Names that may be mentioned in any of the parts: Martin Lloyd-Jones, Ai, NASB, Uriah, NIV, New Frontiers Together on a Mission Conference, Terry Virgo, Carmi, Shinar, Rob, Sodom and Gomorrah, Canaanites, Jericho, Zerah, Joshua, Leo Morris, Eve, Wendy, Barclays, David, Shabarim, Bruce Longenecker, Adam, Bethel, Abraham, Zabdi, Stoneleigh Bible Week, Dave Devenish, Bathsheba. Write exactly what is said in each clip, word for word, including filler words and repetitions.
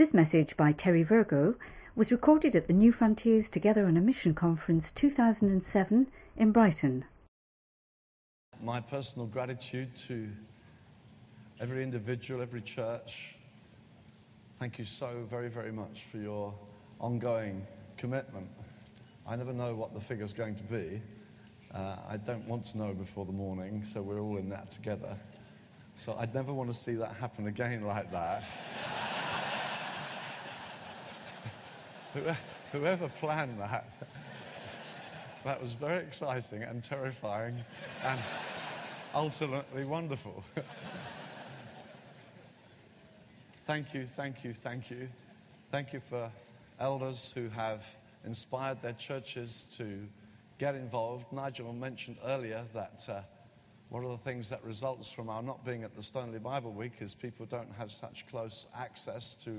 This message by Terry Virgo was recorded at the New Frontiers Together on a Mission Conference two thousand seven in Brighton. My personal gratitude to every individual, every church. Thank you so very, very much for your ongoing commitment. I never know what the figure's going to be. Uh, I don't want to know before the morning, so we're all in that together. So I'd never want to see that happen again like that. Whoever planned that, that was very exciting and terrifying and ultimately wonderful. Thank you, thank you, thank you. Thank you for elders who have inspired their churches to get involved. Nigel mentioned earlier that uh, one of the things that results from our not being at the Stoneleigh Bible Week is people don't have such close access to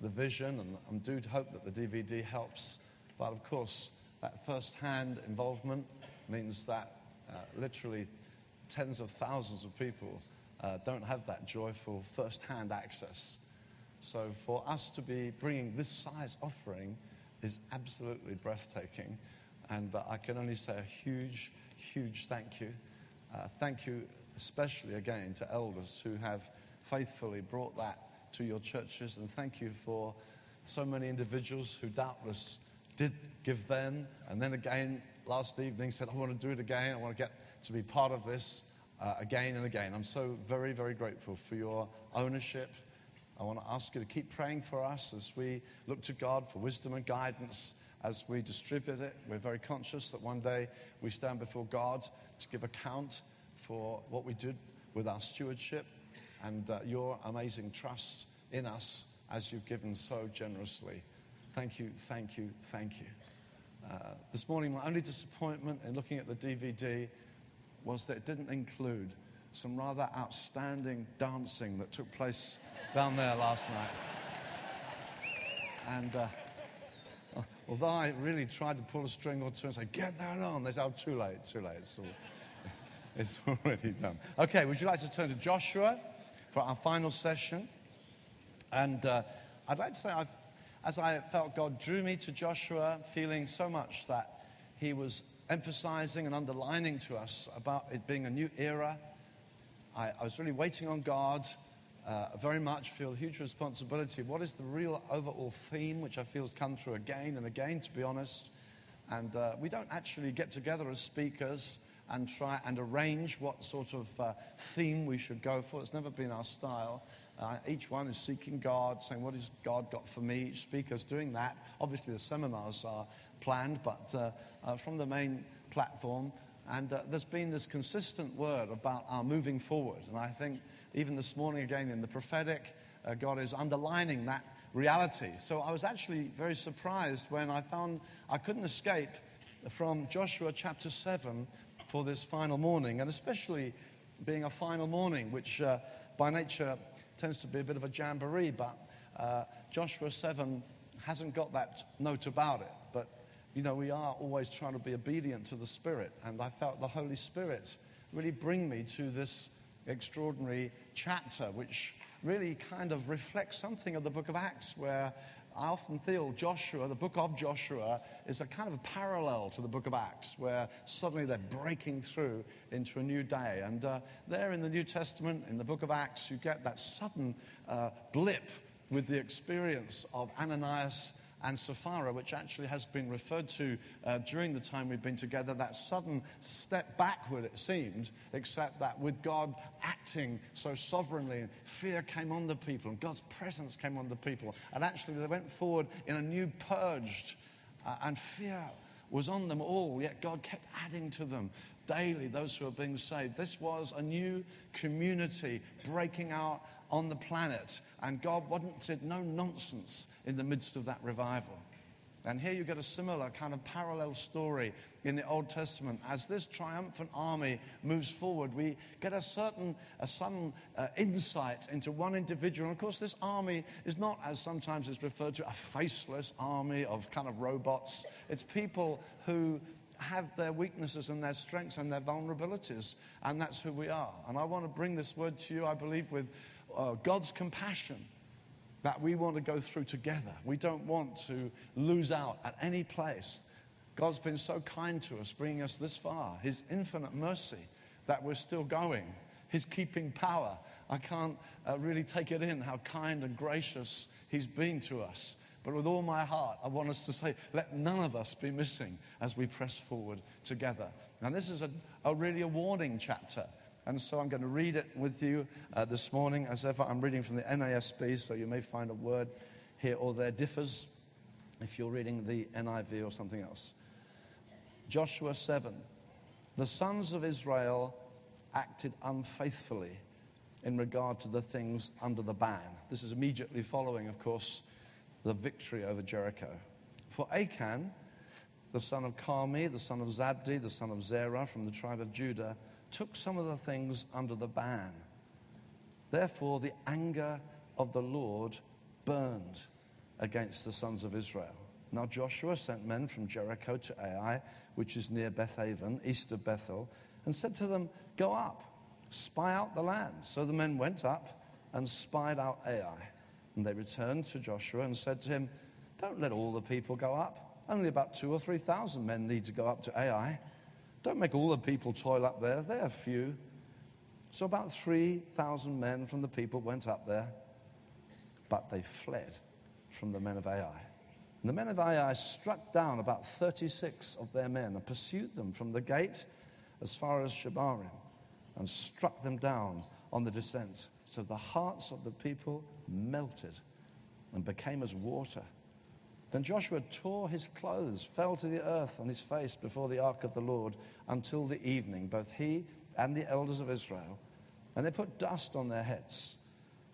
the vision, and I do hope that the D V D helps. But of course, that first-hand involvement means that uh, literally tens of thousands of people Uh, don't have that joyful first-hand access. So for us to be bringing this size offering is absolutely breathtaking, and uh, I can only say a huge, huge thank you. Uh, thank you especially again to elders who have faithfully brought that to your churches, and thank you for so many individuals who doubtless did give then, and then again last evening said, I want to do it again, I want to get to be part of this. Uh, again and again. I'm so very, very grateful for your ownership. I want to ask you to keep praying for us as we look to God for wisdom and guidance as we distribute it. We're very conscious that one day we stand before God to give account for what we did with our stewardship and uh, your amazing trust in us as you've given so generously. Thank you, thank you, thank you. Uh, this morning, my only disappointment in looking at the D V D was that it didn't include some rather outstanding dancing that took place down there last night. And uh, although I really tried to pull a string or two and say, get that on, they said, oh, too late, too late. It's, all, it's already done. Okay, would you like to turn to Joshua for our final session? And uh, I'd like to say, I've, as I felt God drew me to Joshua, feeling so much that he was emphasizing and underlining to us about it being a new era. I, I was really waiting on God, uh, very much feel huge responsibility. What is the real overall theme, which I feel has come through again and again, to be honest? And uh, we don't actually get together as speakers and try and arrange what sort of uh, theme we should go for. It's never been our style. Uh, each one is seeking God, saying, what has God got for me? Each speaker's doing that. Obviously, the seminars are planned, but uh, uh, from the main platform. And uh, there's been this consistent word about our moving forward. And I think even this morning, again, in the prophetic, uh, God is underlining that reality. So I was actually very surprised when I found I couldn't escape from Joshua chapter seven for this final morning, and especially being a final morning, which uh, by nature tends to be a bit of a jamboree, but uh, Joshua seven hasn't got that note about it. But, you know, we are always trying to be obedient to the Spirit, and I felt the Holy Spirit really bring me to this extraordinary chapter, which really kind of reflects something of the book of Acts, where I often feel Joshua, the book of Joshua, is a kind of a parallel to the book of Acts, where suddenly they're breaking through into a new day. And uh, there in the New Testament, in the book of Acts, you get that sudden uh, blip with the experience of Ananias and Sapphira, which actually has been referred to uh, during the time we've been together, that sudden step backward, it seemed, except that with God acting so sovereignly, fear came on the people, and God's presence came on the people, and actually they went forward in a new purged, uh, and fear was on them all, yet God kept adding to them daily those who are being saved. This was a new community breaking out on the planet, and God wanted no nonsense in the midst of that revival. And here you get a similar kind of parallel story in the Old Testament. As this triumphant army moves forward, we get a certain, a, some uh, insight into one individual. And of course, this army is not, as sometimes it's referred to, a faceless army of kind of robots. It's people who have their weaknesses and their strengths and their vulnerabilities, and that's who we are. And I want to bring this word to you, I believe, with uh, God's compassion. that we want to go through together. We don't want to lose out at any place. God's been so kind to us, bringing us this far. His infinite mercy that we're still going. His keeping power. I can't uh, really take it in how kind and gracious he's been to us. But with all my heart, I want us to say, let none of us be missing as we press forward together. Now, this is a, a really a warning chapter. And so I'm going to read it with you uh, this morning. As ever, I'm reading from the N A S B, so you may find a word here or there differs if you're reading the N I V or something else. Joshua seven. The sons of Israel acted unfaithfully in regard to the things under the ban. This is immediately following, of course, the victory over Jericho. For Achan, the son of Carmi, the son of Zabdi, the son of Zerah from the tribe of Judah, took some of the things under the ban. Therefore, the anger of the Lord burned against the sons of Israel. Now Joshua sent men from Jericho to Ai, which is near Beth-aven, east of Bethel, and said to them, go up, spy out the land. So the men went up and spied out Ai. And they returned to Joshua and said to him, don't let all the people go up. Only about two or three thousand men need to go up to Ai. Don't make all the people toil up there. They are few. So about three thousand men from the people went up there, but they fled from the men of Ai. And the men of Ai struck down about thirty-six of their men and pursued them from the gate as far as Shabarim and struck them down on the descent. So the hearts of the people melted and became as water. Then Joshua tore his clothes, fell to the earth on his face before the ark of the Lord until the evening, both he and the elders of Israel. And they put dust on their heads.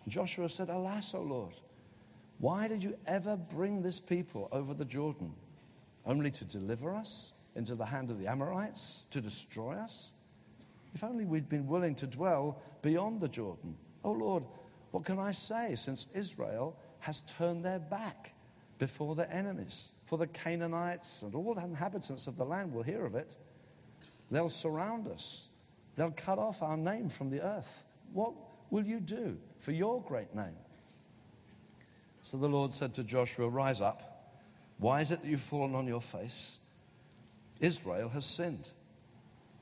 And Joshua said, alas, O Lord, why did you ever bring this people over the Jordan? Only to deliver us into the hand of the Amorites, to destroy us? If only we'd been willing to dwell beyond the Jordan. O Lord, what can I say since Israel has turned their back before their enemies? For the Canaanites and all the inhabitants of the land will hear of it. They'll surround us. They'll cut off our name from the earth. What will you do for your great name? So the Lord said to Joshua, rise up. Why is it that you've fallen on your face? Israel has sinned.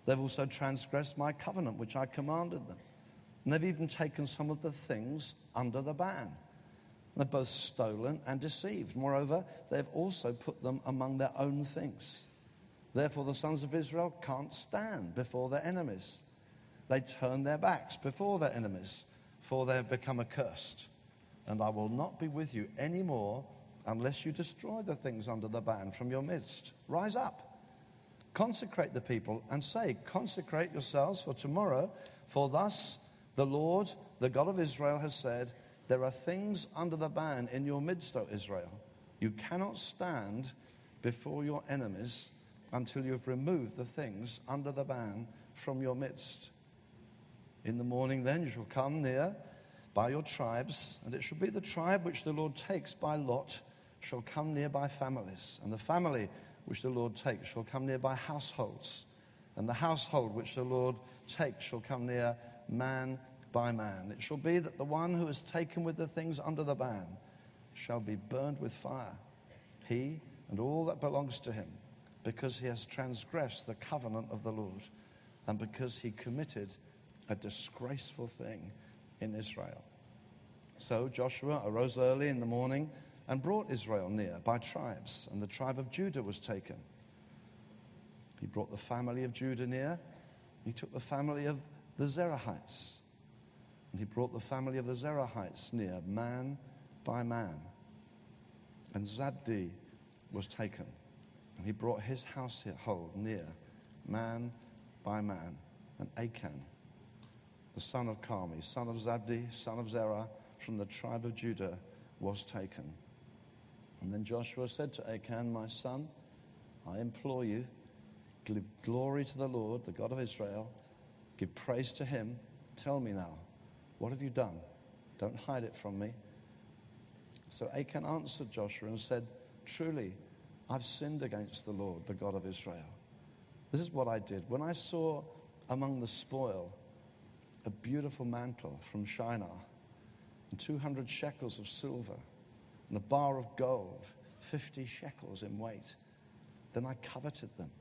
They've also transgressed my covenant, which I commanded them. And they've even taken some of the things under the ban. They're both stolen and deceived. Moreover, they've also put them among their own things. Therefore, the sons of Israel can't stand before their enemies. They turn their backs before their enemies, for they have become accursed. And I will not be with you any more unless you destroy the things under the ban from your midst. Rise up, consecrate the people, and say, consecrate yourselves for tomorrow, for thus the Lord, the God of Israel, has said, there are things under the ban in your midst, O Israel. You cannot stand before your enemies until you've removed the things under the ban from your midst. In the morning then you shall come near by your tribes, and it shall be the tribe which the Lord takes by lot shall come near by families, and the family which the Lord takes shall come near by households, and the household which the Lord takes shall come near man by man. It shall be that the one who is taken with the things under the ban shall be burned with fire, he and all that belongs to him, because he has transgressed the covenant of the Lord, and because he committed a disgraceful thing in Israel. So Joshua arose early in the morning and brought Israel near by tribes, and the tribe of Judah was taken. He brought the family of Judah near. He took the family of the Zerahites. And he brought the family of the Zerahites near, man by man. And Zabdi was taken. And he brought his household near, man by man. And Achan, the son of Carmi, son of Zabdi, son of Zerah, from the tribe of Judah, was taken. And then Joshua said to Achan, my son, I implore you, give glory to the Lord, the God of Israel. Give praise to him. Tell me now, what have you done? Don't hide it from me. So Achan answered Joshua and said, truly, I've sinned against the Lord, the God of Israel. This is what I did. When I saw among the spoil a beautiful mantle from Shinar, and two hundred shekels of silver, and a bar of gold, fifty shekels in weight. Then I coveted them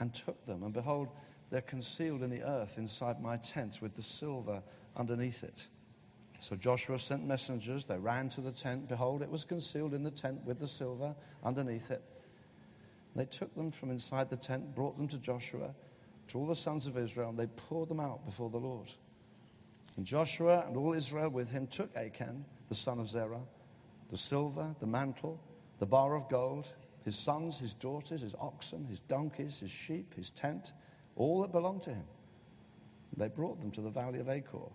and took them, and behold, they're concealed in the earth inside my tent with the silver underneath it. So Joshua sent messengers. They ran to the tent. Behold, it was concealed in the tent with the silver underneath it. They took them from inside the tent, brought them to Joshua, to all the sons of Israel, and they poured them out before the Lord. And Joshua and all Israel with him took Achan, the son of Zerah, the silver, the mantle, the bar of gold, his sons, his daughters, his oxen, his donkeys, his sheep, his tent, all that belonged to him. And they brought them to the Valley of Achor.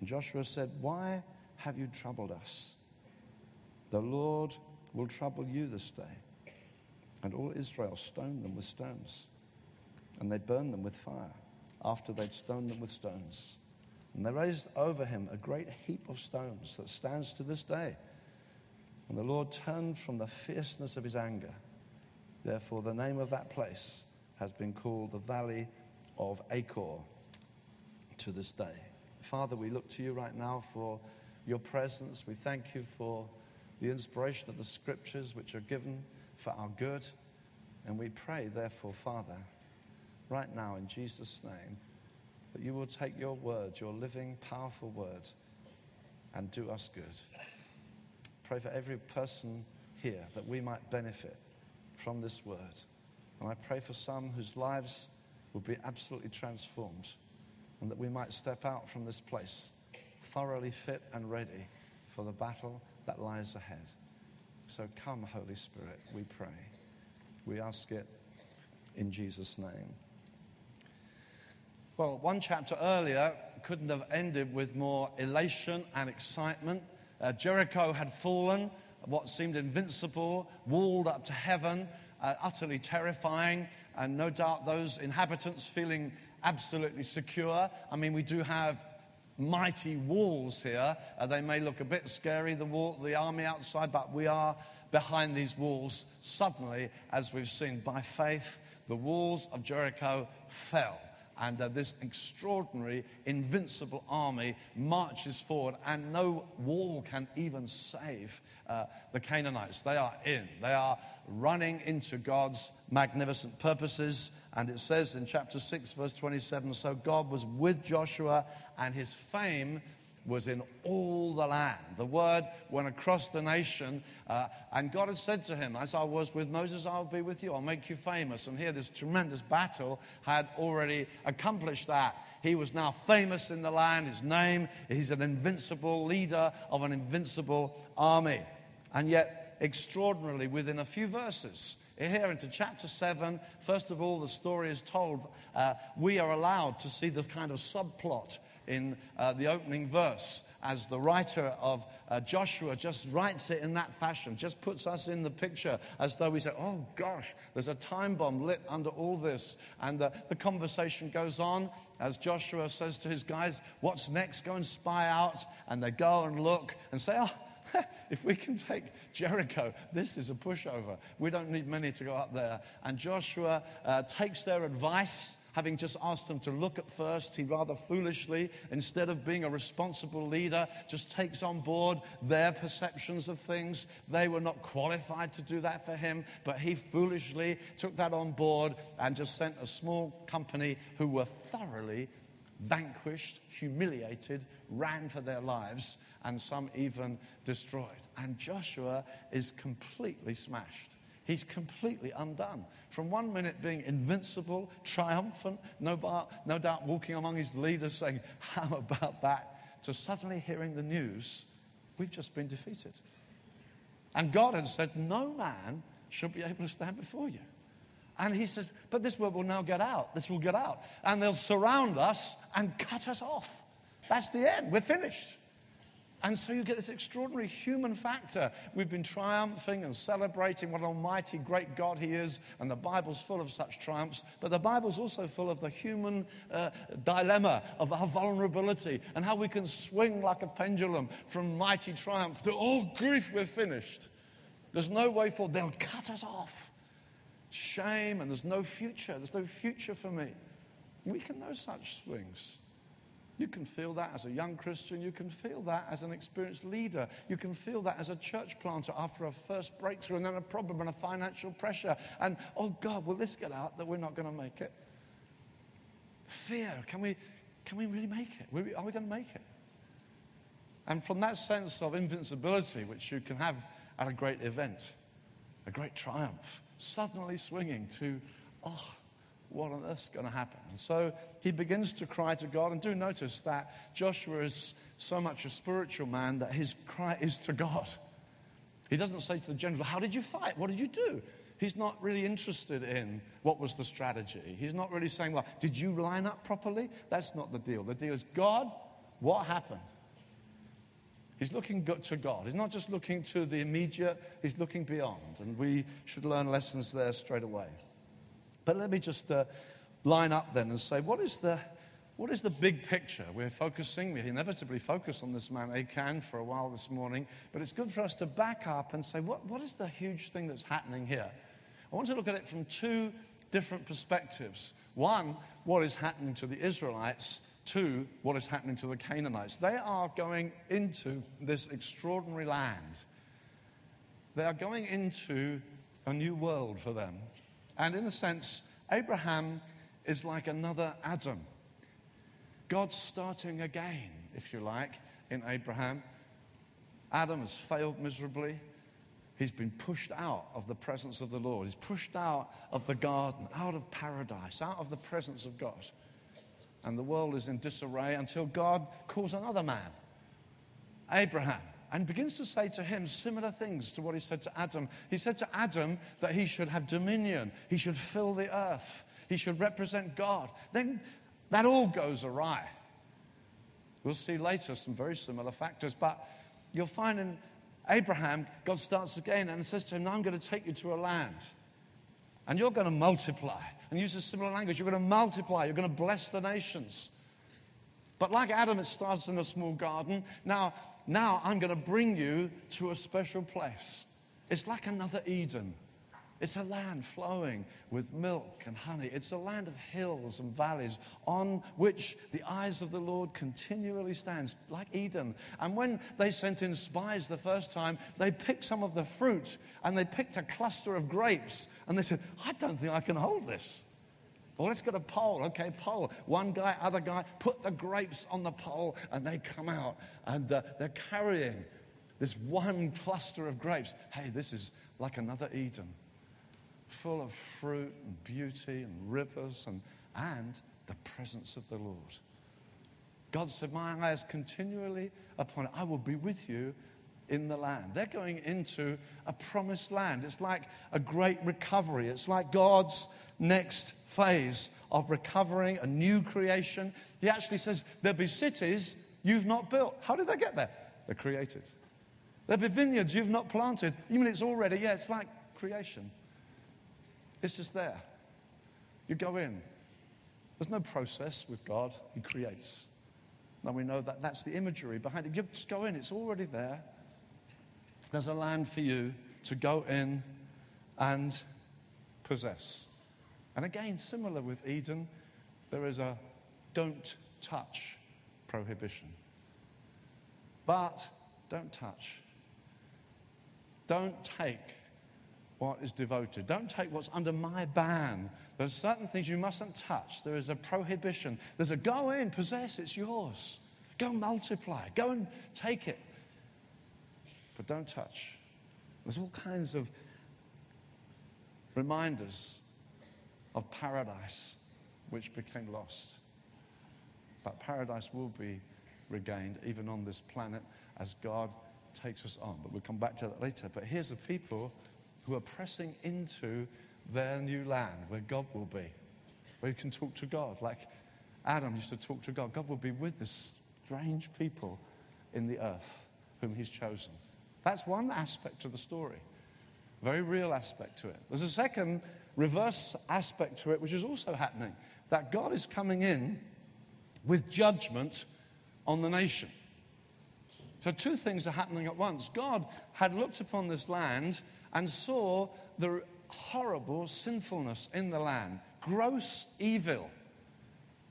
And Joshua said, "Why have you troubled us? The Lord will trouble you this day." And all Israel stoned them with stones, and they burned them with fire after they'd stoned them with stones. And they raised over him a great heap of stones that stands to this day. And the Lord turned from the fierceness of his anger. Therefore, the name of that place has been called the Valley of Achor to this day. Father, we look to you right now for your presence. We thank you for the inspiration of the scriptures which are given for our good. And we pray, therefore, Father, right now in Jesus' name, that you will take your word, your living, powerful word, and do us good. Pray for every person here that we might benefit from this word. And I pray for some whose lives will be absolutely transformed, and that we might step out from this place thoroughly fit and ready for the battle that lies ahead. So come, Holy Spirit, we pray. We ask it in Jesus' name. Well, one chapter earlier couldn't have ended with more elation and excitement. Uh, Jericho had fallen, what seemed invincible, walled up to heaven, uh, utterly terrifying, and no doubt those inhabitants feeling absolutely secure. I mean, we do have mighty walls here. Uh, they may look a bit scary, the wall, the army outside, but we are behind these walls. Suddenly, as we've seen, by faith, the walls of Jericho fell. And uh, this extraordinary, invincible army marches forward, and no wall can even save uh, the Canaanites. They are in. They are running into God's magnificent purposes. And it says in chapter six, verse twenty-seven, "So God was with Joshua, and his fame was in all the land." The word went across the nation, uh, and God had said to him, "As I was with Moses, I'll be with you. I'll make you famous." And here this tremendous battle had already accomplished that. He was now famous in the land. His name, he's an invincible leader of an invincible army. And yet, extraordinarily, within a few verses, here into chapter seven, first of all, the story is told. Uh, we are allowed to see the kind of subplot in uh, the opening verse, as the writer of uh, Joshua just writes it in that fashion, just puts us in the picture as though we say, "Oh gosh, there's a time bomb lit under all this." And the, the conversation goes on as Joshua says to his guys, "What's next? Go and spy out." And they go and look and say, "Oh, if we can take Jericho, this is a pushover. We don't need many to go up there." And Joshua uh, takes their advice. Having just asked them to look at first, he rather foolishly, instead of being a responsible leader, just takes on board their perceptions of things. They were not qualified to do that for him, but he foolishly took that on board and just sent a small company who were thoroughly vanquished, humiliated, ran for their lives, and some even destroyed. And Joshua is completely smashed. He's completely undone. From one minute being invincible, triumphant, no, bar, no doubt walking among his leaders saying, "How about that?" to suddenly hearing the news, "We've just been defeated. And God had said, no man should be able to stand before you." And he says, "But this word will now get out. This will get out. And they'll surround us and cut us off. That's the end. We're finished." And so you get this extraordinary human factor. We've been triumphing and celebrating what an almighty, great God he is, and the Bible's full of such triumphs. But the Bible's also full of the human uh, dilemma of our vulnerability and how we can swing like a pendulum from mighty triumph to, "Oh, grief, we're finished. There's no way forward. They'll cut us off. Shame, and there's no future. There's no future for me." We can know such swings. You can feel that as a young Christian. You can feel that as an experienced leader. You can feel that as a church planter after a first breakthrough and then a problem and a financial pressure. And, oh, God, will this get out that we're not going to make it? Fear. Can we, can we really make it? Are we going to make it? And from that sense of invincibility, which you can have at a great event, a great triumph, suddenly swinging to, oh, what on earth's going to happen? And so he begins to cry to God. And do notice that Joshua is so much a spiritual man that his cry is to God. He doesn't say to the general, how did you fight? What did you do? He's not really interested in what was the strategy. He's not really saying, well, did you line up properly? That's not the deal. The deal is, God, what happened? He's looking to God. He's not just looking to the immediate. He's looking beyond. And we should learn lessons there straight away. But let me just uh, line up then and say, what is the what is the big picture? We're focusing, we inevitably focus on this man Achan for a while this morning, but it's good for us to back up and say, what, what is the huge thing that's happening here? I want to look at it from two different perspectives. One, what is happening to the Israelites? Two, what is happening to the Canaanites? They are going into this extraordinary land. They are going into a new world for them. And in a sense, Abraham is like another Adam. God's starting again, if you like, in Abraham. Adam has failed miserably. He's been pushed out of the presence of the Lord. He's pushed out of the garden, out of paradise, out of the presence of God. And the world is in disarray until God calls another man, Abraham, and begins to say to him similar things to what he said to Adam. He said to Adam that he should have dominion. He should fill the earth. He should represent God. Then that all goes awry. We'll see later some very similar factors. But you'll find in Abraham, God starts again and says to him, now I'm going to take you to a land. And you're going to multiply. And use a similar language. You're going to multiply. You're going to bless the nations. But like Adam, it starts in a small garden. Now, now I'm going to bring you to a special place. It's like another Eden. It's a land flowing with milk and honey. It's a land of hills and valleys on which the eyes of the Lord continually stands, like Eden. And when they sent in spies the first time, they picked some of the fruit and they picked a cluster of grapes. And they said, I don't think I can hold this. Well, let's get a pole. Okay, pole. One guy, other guy, put the grapes on the pole and they come out. And uh, they're carrying this one cluster of grapes. Hey, this is like another Eden. Full of fruit and beauty and rivers and, and the presence of the Lord. God said, my eye is continually upon it. I will be with you in the land. They're going into a promised land. It's like a great recovery. It's like God's next phase of recovering, a new creation. He actually says, there'll be cities you've not built. How did they get there? They're created. There'll be vineyards you've not planted. You mean it's already, yeah, it's like creation. It's just there. You go in. There's no process with God. He creates. Now we know that that's the imagery behind it. You just go in. It's already there. There's a land for you to go in and possess. And again, similar with Eden, there is a don't touch prohibition. But don't touch. Don't take what is devoted. Don't take what's under my ban. There's certain things you mustn't touch. There is a prohibition. There's a go in, possess, it's yours. Go multiply. Go and take it. But don't touch. There's all kinds of reminders of paradise which became lost. But paradise will be regained even on this planet as God takes us on. But we'll come back to that later. But here's a people who are pressing into their new land where God will be, where you can talk to God. Like Adam used to talk to God. God will be with this strange people in the earth whom he's chosen. That's one aspect to the story, a very real aspect to it. There's a second reverse aspect to it, which is also happening, that God is coming in with judgment on the nation. So two things are happening at once. God had looked upon this land and saw the horrible sinfulness in the land, gross evil,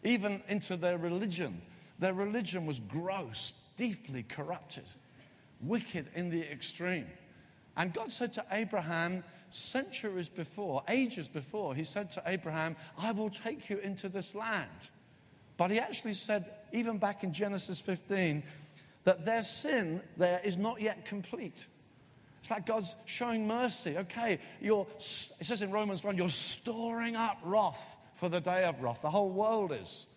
even into their religion. Their religion was gross, deeply corrupted, wicked in the extreme. And God said to Abraham, centuries before, ages before, he said to Abraham, I will take you into this land. But he actually said, even back in Genesis fifteen, that their sin there is not yet complete. It's like God's showing mercy. Okay, you're, it says in Romans one, you're storing up wrath for the day of wrath. The whole world is.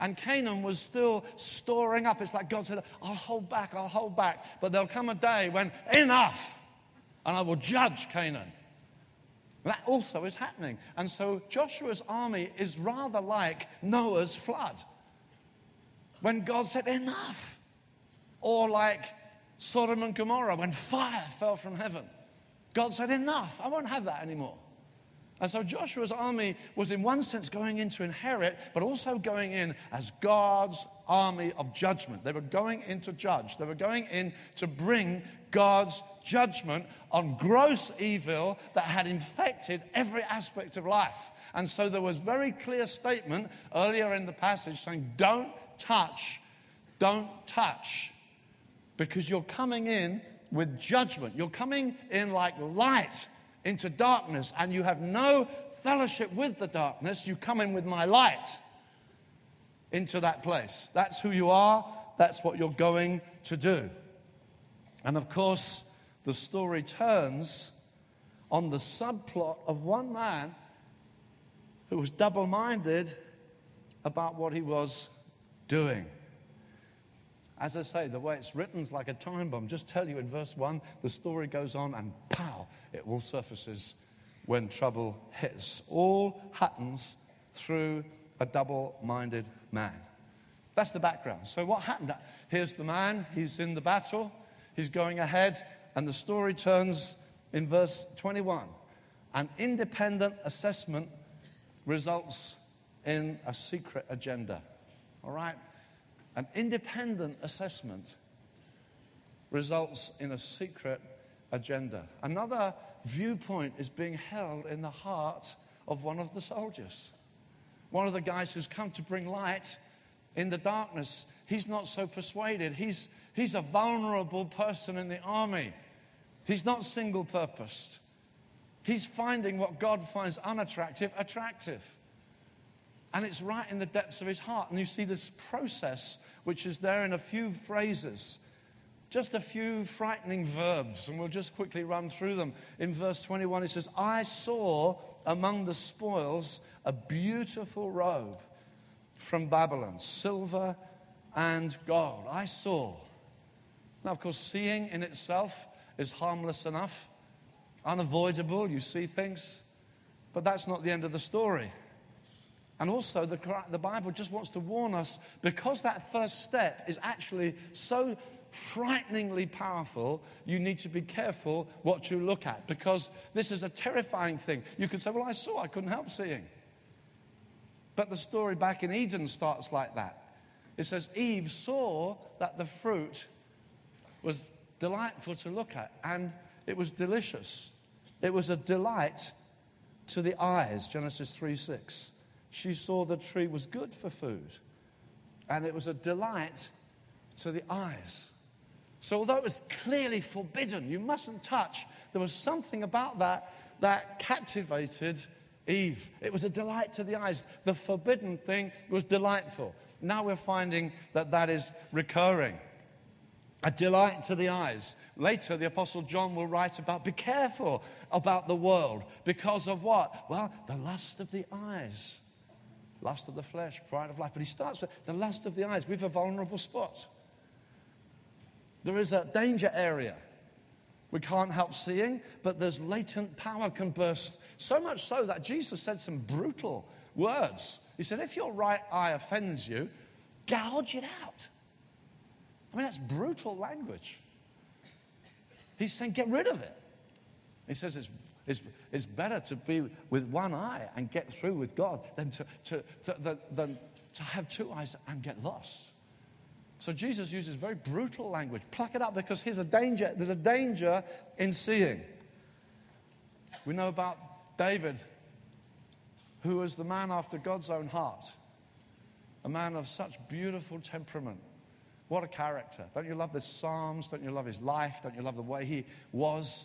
And Canaan was still storing up. It's like God said, I'll hold back, I'll hold back. But there'll come a day when, enough, and I will judge Canaan. That also is happening. And so Joshua's army is rather like Noah's flood. When God said, enough. Or like Sodom and Gomorrah, when fire fell from heaven. God said, enough, I won't have that anymore. And so Joshua's army was in one sense going in to inherit, but also going in as God's army of judgment. They were going in to judge. They were going in to bring God's judgment on gross evil that had infected every aspect of life. And so there was very clear statement earlier in the passage saying, don't touch, don't touch, because you're coming in with judgment. You're coming in like light into darkness, and you have no fellowship with the darkness. You come in with my light into that place. That's who you are. That's what you're going to do. And of course, the story turns on the subplot of one man who was double-minded about what he was doing. As I say, the way it's written is like a time bomb. Just tell you in verse one, the story goes on and pow, it all surfaces when trouble hits. All happens through a double-minded man. That's the background. So what happened? Here's the man. He's in the battle. He's going ahead. And the story turns in verse twenty-one. An independent assessment results in a secret agenda. All right? An independent assessment results in a secret agenda. Another viewpoint is being held in the heart of one of the soldiers. One of the guys who's come to bring light in the darkness. He's not so persuaded. He's, he's a vulnerable person in the army. He's not single-purposed. He's finding what God finds unattractive, attractive. And it's right in the depths of his heart. And you see this process, which is there in a few phrases, just a few frightening verbs. And we'll just quickly run through them. In verse twenty-one, it says, I saw among the spoils a beautiful robe from Babylon, silver and gold. I saw. Now, of course, seeing in itself is harmless enough, unavoidable. You see things. But that's not the end of the story. And also, the, the Bible just wants to warn us, because that first step is actually so frighteningly powerful, you need to be careful what you look at, because this is a terrifying thing. You could say, well, I saw, I couldn't help seeing. But the story back in Eden starts like that. It says, Eve saw that the fruit was delightful to look at, and it was delicious. It was a delight to the eyes, Genesis three six. She saw the tree was good for food, and it was a delight to the eyes. So although it was clearly forbidden, you mustn't touch, there was something about that that captivated Eve. It was a delight to the eyes. The forbidden thing was delightful. Now we're finding that that is recurring. A delight to the eyes. Later, the Apostle John will write about, be careful about the world. Because of what? Well, the lust of the eyes. Lust of the flesh, pride of life. But he starts with the lust of the eyes. We have a vulnerable spot. There is a danger area. We can't help seeing, but there's latent power can burst. So much so that Jesus said some brutal words. He said, if your right eye offends you, gouge it out. I mean, that's brutal language. He's saying, get rid of it. He says it's It's, it's better to be with one eye and get through with God than to, to, to, than, than to have two eyes and get lost. So Jesus uses very brutal language. Pluck it up, because here's a danger. There's a danger in seeing. We know about David, who was the man after God's own heart. a man of such beautiful temperament. What a character. Don't you love the Psalms? Don't you love his life? Don't you love the way he was?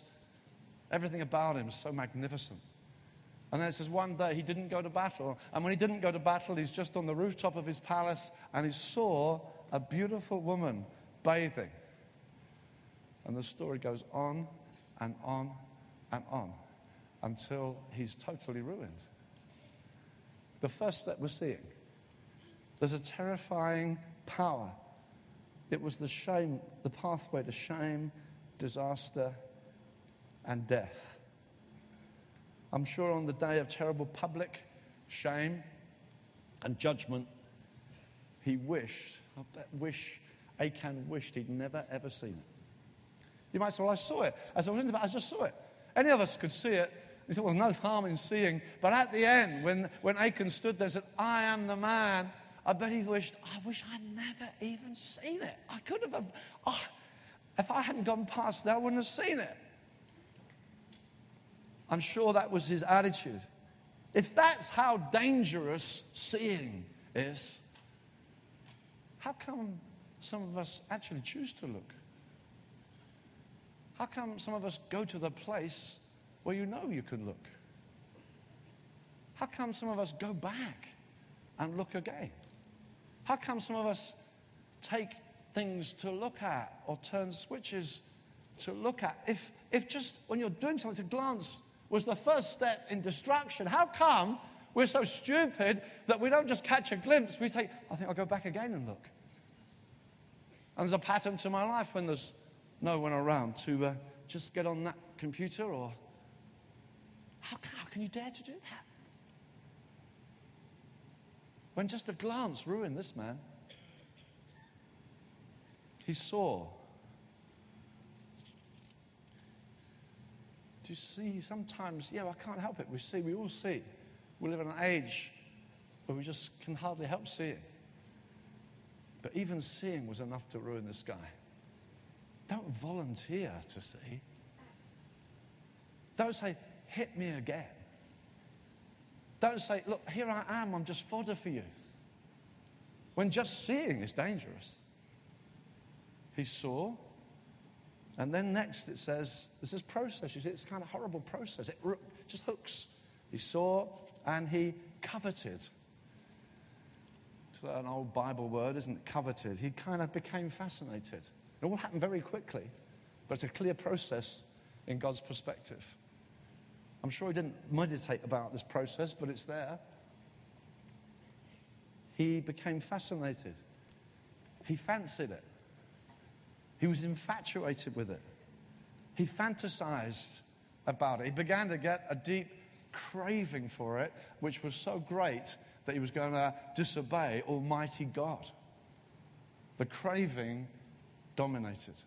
Everything about him is so magnificent. And then it says one day he didn't go to battle. And when he didn't go to battle, he's just on the rooftop of his palace and he saw a beautiful woman bathing. And the story goes on and on and on until he's totally ruined. The first step we're seeing, there's a terrifying power. It was the shame, the pathway to shame, disaster, and death. I'm sure on the day of terrible public shame and judgment, he wished, I bet wish, Achan wished he'd never ever seen it. You might say, well, I saw it. As I was in the back, I just saw it. Any of us could see it. You thought, well, no harm in seeing. But at the end, when, when Achan stood there and said, I am the man, I bet he wished, I wish I'd never even seen it. I could have, oh, if I hadn't gone past there, I wouldn't have seen it. I'm sure that was his attitude. If that's how dangerous seeing is, how come some of us actually choose to look? How come some of us go to the place where you know you can look? How come some of us go back and look again? How come some of us take things to look at or turn switches to look at? If, if just when you're doing something, to glance was the first step in destruction, how come we're so stupid that we don't just catch a glimpse? We say, I think I'll go back again and look. And there's a pattern to my life when there's no one around to uh, just get on that computer or... How can, how can you dare to do that? When just a glance ruined this man. He saw. Do you see sometimes, yeah, I can't help it. We see, we all see. We live in an age where we just can hardly help seeing. But even seeing was enough to ruin this guy. Don't volunteer to see. Don't say, hit me again. Don't say, look, here I am, I'm just fodder for you. When just seeing is dangerous. He saw, and then next it says, there's this process, you see, it's kind of horrible process. It just hooks. He saw, and he coveted. It's an old Bible word, isn't it? Coveted. He kind of became fascinated. It all happened very quickly, but it's a clear process in God's perspective. I'm sure he didn't meditate about this process, but it's there. He became fascinated. He fancied it. He was infatuated with it. He fantasized about it. He began to get a deep craving for it, which was so great that he was going to disobey Almighty God. The craving dominated.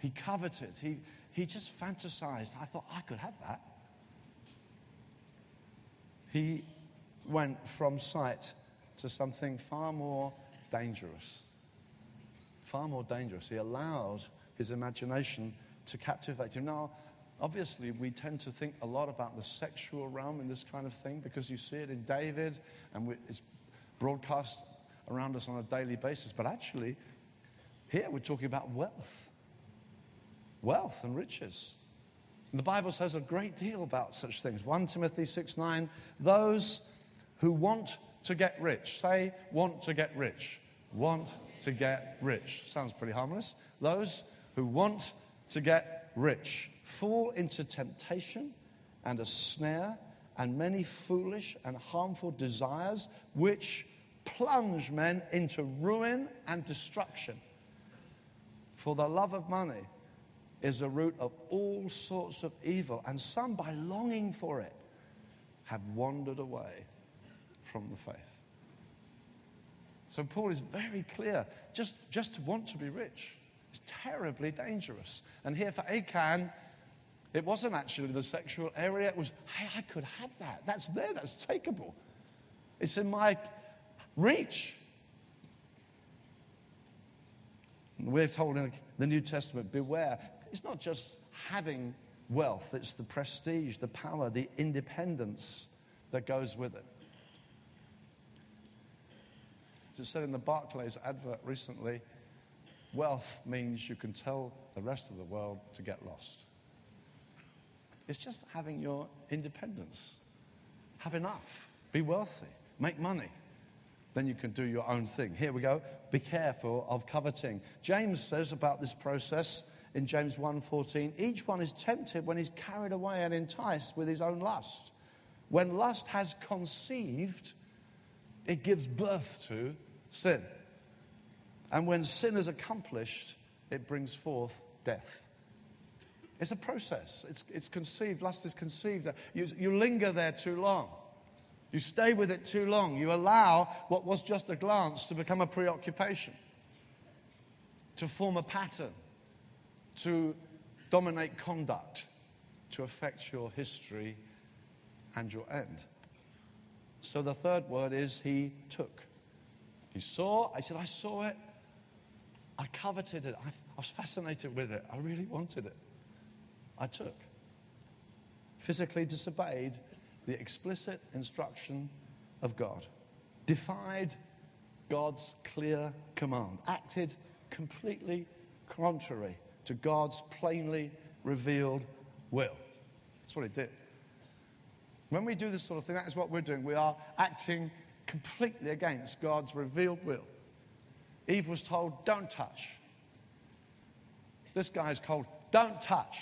He coveted. He, he just fantasized. I thought, I could have that. He went from sight to something far more dangerous. Far more dangerous. He allowed his imagination to captivate him. Now, obviously, we tend to think a lot about the sexual realm in this kind of thing because you see it in David and it's broadcast around us on a daily basis. But actually, here we're talking about wealth. Wealth and riches. The Bible says a great deal about such things. First Timothy six nine, those who want to get rich. Say, want to get rich. Want to get rich. Sounds pretty harmless. Those who want to get rich fall into temptation and a snare and many foolish and harmful desires which plunge men into ruin and destruction. For the love of money is the root of all sorts of evil, and some by longing for it have wandered away from the faith. So Paul is very clear, just, just to want to be rich is terribly dangerous. And here for Achan, it wasn't actually the sexual area, it was, hey, I could have that, that's there, that's takeable. It's in my reach. We're told in the New Testament, beware. It's not just having wealth, it's the prestige, the power, the independence that goes with it. As it said in the Barclays advert recently, wealth means you can tell the rest of the world to get lost. It's just having your independence. Have enough. Be wealthy. Make money. Then you can do your own thing. Here we go. Be careful of coveting. James says about this process in James one fourteen, each one is tempted when he's carried away and enticed with his own lust. When lust has conceived, it gives birth to sin. And when sin is accomplished, it brings forth death. It's a process. It's, it's conceived. Lust is conceived. You, you linger there too long. You stay with it too long. You allow what was just a glance to become a preoccupation, to form a pattern, to dominate conduct, to affect your history and your end. So the third word is he took. He saw. I said, I saw it. I coveted it. I, I was fascinated with it. I really wanted it. I took. Physically disobeyed the explicit instruction of God, defied God's clear command, acted completely contrary to God's plainly revealed will. That's what it did. When we do this sort of thing, that is what we're doing. We are acting completely against God's revealed will. Eve was told, don't touch. This guy is told, don't touch.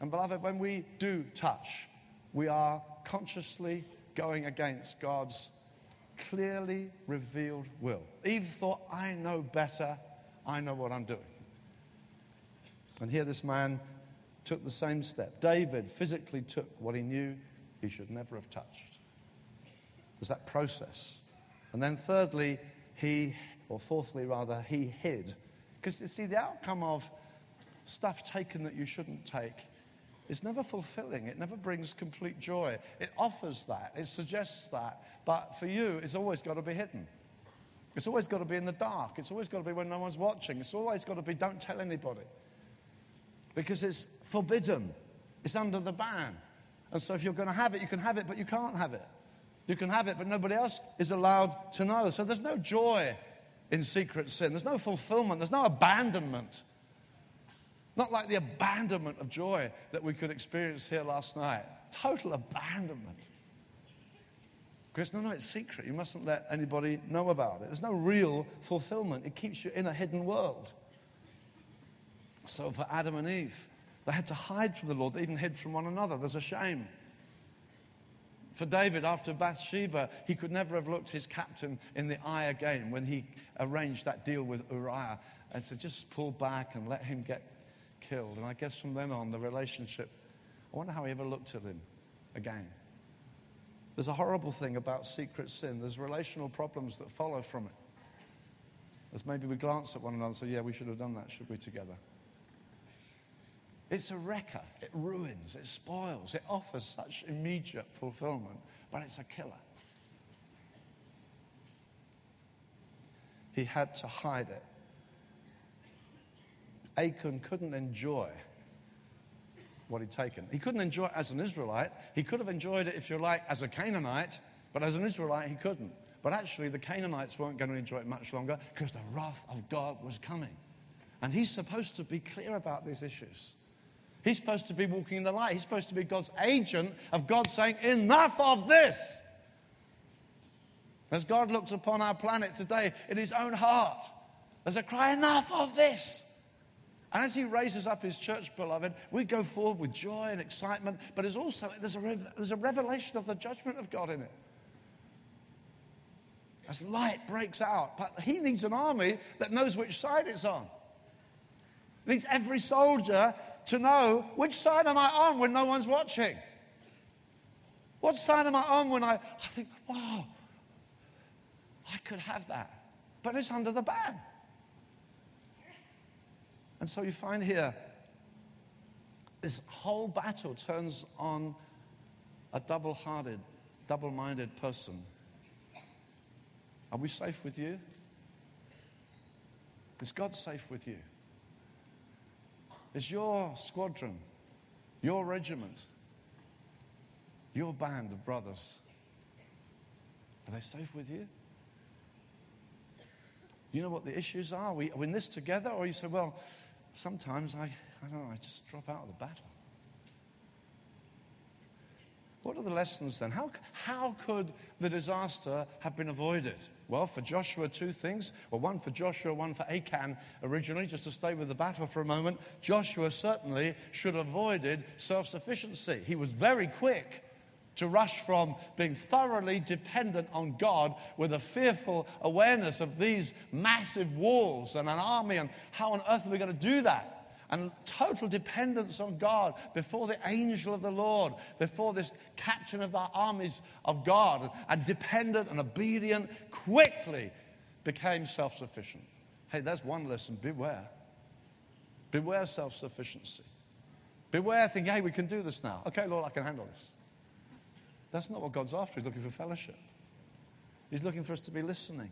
And beloved, when we do touch, we are consciously going against God's clearly revealed will. Eve thought, I know better. I know what I'm doing. And here this man took the same step. David physically took what he knew he should never have touched. There's that process. And then thirdly, he, or fourthly rather, he hid. Because you see, the outcome of stuff taken that you shouldn't take, it's never fulfilling. It never brings complete joy. It offers that. It suggests that. But for you, it's always got to be hidden. It's always got to be in the dark. It's always got to be when no one's watching. It's always got to be don't tell anybody. Because it's forbidden. It's under the ban. And so if you're going to have it, you can have it, but you can't have it. You can have it, but nobody else is allowed to know. So there's no joy in secret sin. There's no fulfillment. There's no abandonment. Not like the abandonment of joy that we could experience here last night. Total abandonment. Because, no, no, it's secret. You mustn't let anybody know about it. There's no real fulfillment. It keeps you in a hidden world. So for Adam and Eve, they had to hide from the Lord. They even hid from one another. There's a shame. For David, after Bathsheba, he could never have looked his captain in the eye again when he arranged that deal with Uriah and said, just pull back and let him get killed. And I guess from then on, the relationship, I wonder how he ever looked at him again. There's a horrible thing about secret sin. There's relational problems that follow from it. As maybe we glance at one another and say, yeah, we should have done that, should we, together? It's a wrecker. It ruins. It spoils. It offers such immediate fulfillment, but it's a killer. He had to hide it. Achan couldn't enjoy what he'd taken. He couldn't enjoy it as an Israelite. He could have enjoyed it, if you like, as a Canaanite, but as an Israelite, he couldn't. But actually, the Canaanites weren't going to enjoy it much longer because the wrath of God was coming. And he's supposed to be clear about these issues. He's supposed to be walking in the light. He's supposed to be God's agent of God saying, enough of this. As God looks upon our planet today in his own heart, there's a cry, enough of this. And as he raises up his church, beloved, we go forward with joy and excitement, but there's also there's a, there's a revelation of the judgment of God in it. As light breaks out, but he needs an army that knows which side it's on. It needs every soldier to know, which side am I on when no one's watching? What side am I on when I, I think, wow, I could have that, but it's under the ban. And so you find here, this whole battle turns on a double-hearted, double-minded person. Are we safe with you? Is God safe with you? Is your squadron, your regiment, your band of brothers, are they safe with you? you know what the issues are? Are we, are we in this together? Or you say, well, sometimes I, I don't know, I just drop out of the battle. What are the lessons then? How, how could the disaster have been avoided? Well, for Joshua, two things. Well, one for Joshua, one for Achan originally, just to stay with the battle for a moment. Joshua certainly should have avoided self-sufficiency. He was very quick to rush from being thoroughly dependent on God with a fearful awareness of these massive walls and an army and how on earth are we going to do that? And total dependence on God before the angel of the Lord, before this captain of our armies of God, and dependent and obedient, quickly became self-sufficient. Hey, that's one lesson. Beware. Beware self-sufficiency. Beware thinking, hey, we can do this now. Okay, Lord, I can handle this. That's not what God's after. He's looking for fellowship. He's looking for us to be listening.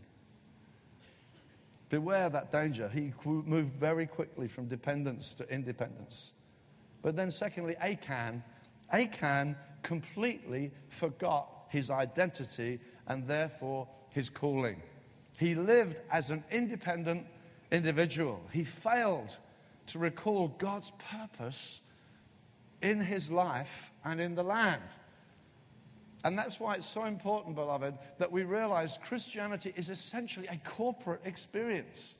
Beware that danger. He moved very quickly from dependence to independence. But then secondly, Achan. Achan completely forgot his identity and therefore his calling. He lived as an independent individual. He failed to recall God's purpose in his life and in the land. And that's why it's so important, beloved, that we realize Christianity is essentially a corporate experience.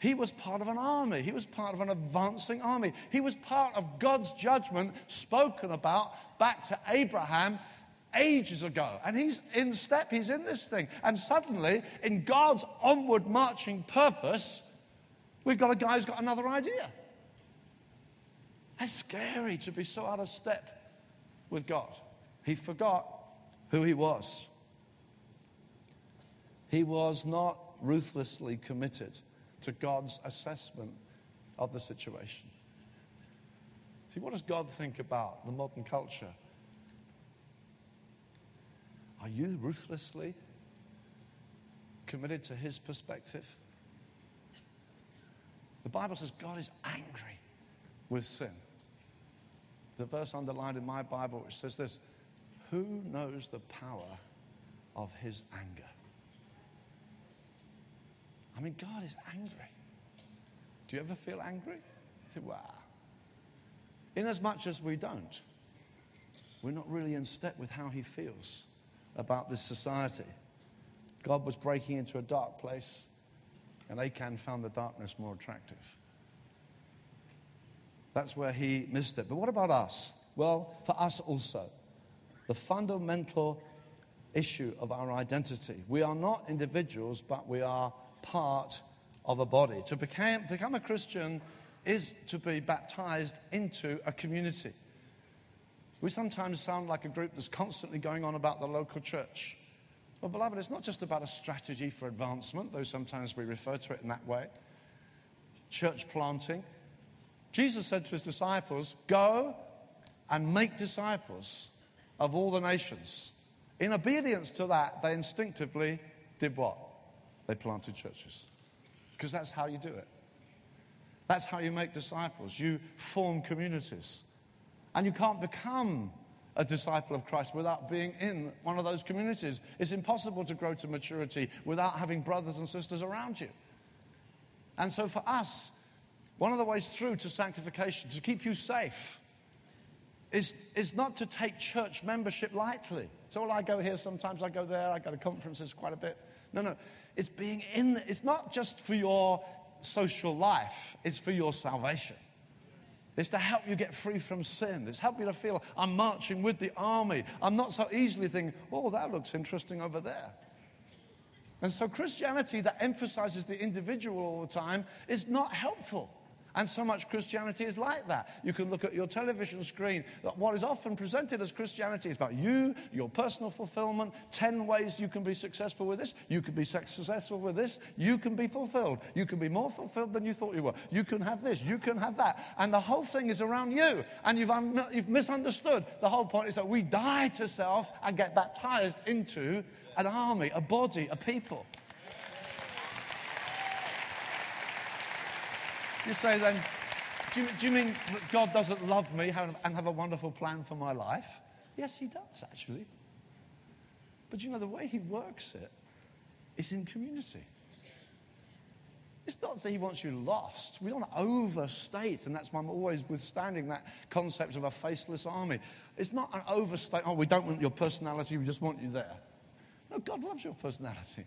He was part of an army. He was part of an advancing army. He was part of God's judgment spoken about back to Abraham ages ago. And he's in step. He's in this thing. And suddenly, in God's onward marching purpose, we've got a guy who's got another idea. That's scary to be so out of step with God. He forgot who he was. He was not ruthlessly committed to God's assessment of the situation. See, what does God think about the modern culture? Are you ruthlessly committed to his perspective? The Bible says God is angry with sin. The verse underlined in my Bible which says this: who knows the power of his anger? I mean, God is angry. Do you ever feel angry? You say, wow. Inasmuch as we don't, we're not really in step with how he feels about this society. God was breaking into a dark place, and Achan found the darkness more attractive. That's where he missed it. But what about us? Well, for us also, the fundamental issue of our identity. We are not individuals, but we are part of a body. To become, become a Christian is to be baptized into a community. We sometimes sound like a group that's constantly going on about the local church. Well, beloved, it's not just about a strategy for advancement, though sometimes we refer to it in that way. Church planting. Jesus said to his disciples, go and make disciples of all the nations. In obedience to that, they instinctively did what? They planted churches. Because that's how you do it. That's how you make disciples. You form communities. And you can't become a disciple of Christ without being in one of those communities. It's impossible to grow to maturity without having brothers and sisters around you. And so for us, one of the ways through to sanctification, to keep you safe, Is, is not to take church membership lightly. So, well, I go here sometimes, I go there, I go to conferences quite a bit. No, no. It's being in, the, it's not just for your social life, it's for your salvation. It's to help you get free from sin. It's help you to feel, I'm marching with the army. I'm not so easily thinking, oh, that looks interesting over there. And so Christianity that emphasizes the individual all the time is not helpful. And so much Christianity is like that. You can look at your television screen. What is often presented as Christianity is about you, your personal fulfillment, ten ways you can be successful with this, you can be successful with this, you can be fulfilled, you can be more fulfilled than you thought you were, you can have this, you can have that. And the whole thing is around you, and you've, un you've misunderstood. The whole point is that we die to self and get baptized into an army, a body, a people. You say then, do you, do you mean that God doesn't love me and have a wonderful plan for my life? Yes, he does, actually. But you know, the way he works it is in community. It's not that he wants you lost. We don't overstate, and that's why I'm always withstanding that concept of a faceless army. It's not an overstate, oh, we don't want your personality, we just want you there. No, God loves your personality.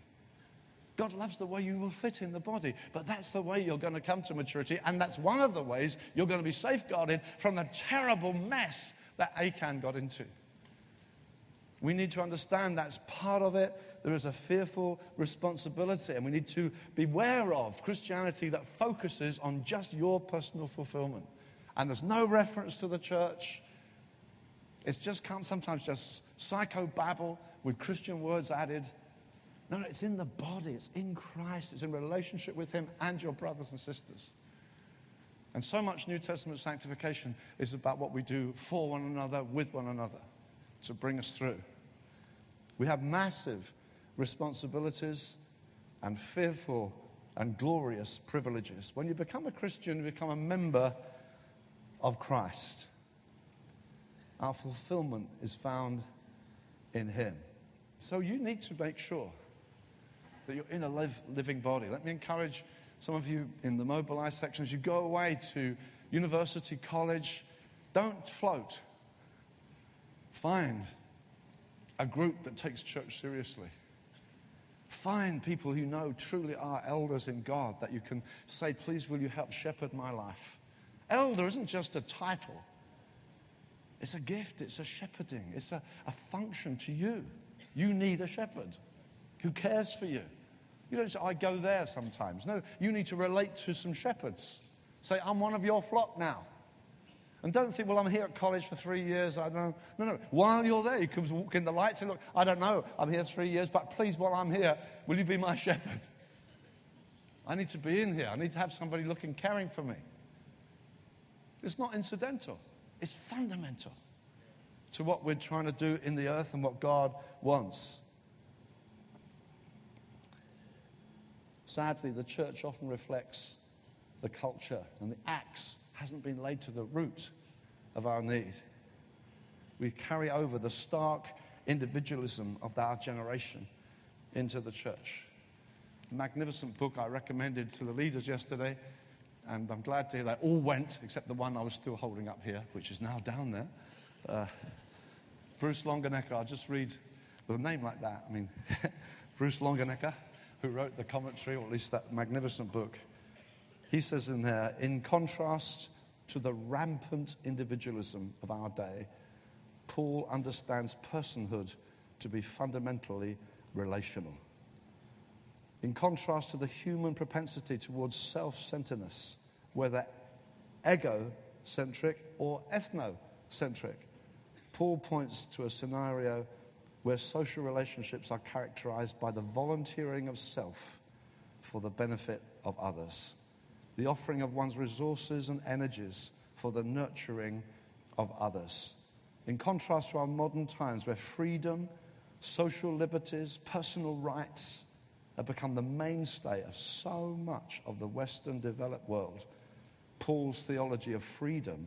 God loves the way you will fit in the body. But that's the way you're going to come to maturity, and that's one of the ways you're going to be safeguarded from the terrible mess that Achan got into. We need to understand that's part of it. There is a fearful responsibility, and we need to beware of Christianity that focuses on just your personal fulfillment. And there's no reference to the church. It's just sometimes just psychobabble with Christian words added. No, no, it's in the body. It's in Christ. It's in relationship with him and your brothers and sisters. And so much New Testament sanctification is about what we do for one another, with one another, to bring us through. We have massive responsibilities and fearful and glorious privileges. When you become a Christian, you become a member of Christ. Our fulfillment is found in him. So you need to make sure that you're in a live, living body. Let me encourage some of you in the mobilized sections, you go away to university, college, don't float. Find a group that takes church seriously. Find people who you know truly are elders in God that you can say, please, will you help shepherd my life? Elder isn't just a title. It's a gift. It's a shepherding. It's a, a function to you. You need a shepherd who cares for you. You don't say, I go there sometimes. No, you need to relate to some shepherds. Say, I'm one of your flock now. And don't think, well, I'm here at college for three years. I don't know. No, no. While you're there, you can walk in the lights and look, I don't know. I'm here three years, but please, while I'm here, will you be my shepherd? I need to be in here. I need to have somebody looking, caring for me. It's not incidental. It's fundamental to what we're trying to do in the earth and what God wants. Sadly, the church often reflects the culture, and the axe hasn't been laid to the root of our need. We carry over the stark individualism of our generation into the church. A magnificent book I recommended to the leaders yesterday, and I'm glad to hear they all went, except the one I was still holding up here, which is now down there. Uh, Bruce Longenecker, I'll just read with a name like that. I mean, Bruce Longenecker, who wrote the commentary, or at least that magnificent book, he says in there, in contrast to the rampant individualism of our day, Paul understands personhood to be fundamentally relational. In contrast to the human propensity towards self-centeredness, whether egocentric or ethnocentric, Paul points to a scenario where social relationships are characterized by the volunteering of self for the benefit of others, the offering of one's resources and energies for the nurturing of others. In contrast to our modern times, where freedom, social liberties, personal rights have become the mainstay of so much of the Western developed world, Paul's theology of freedom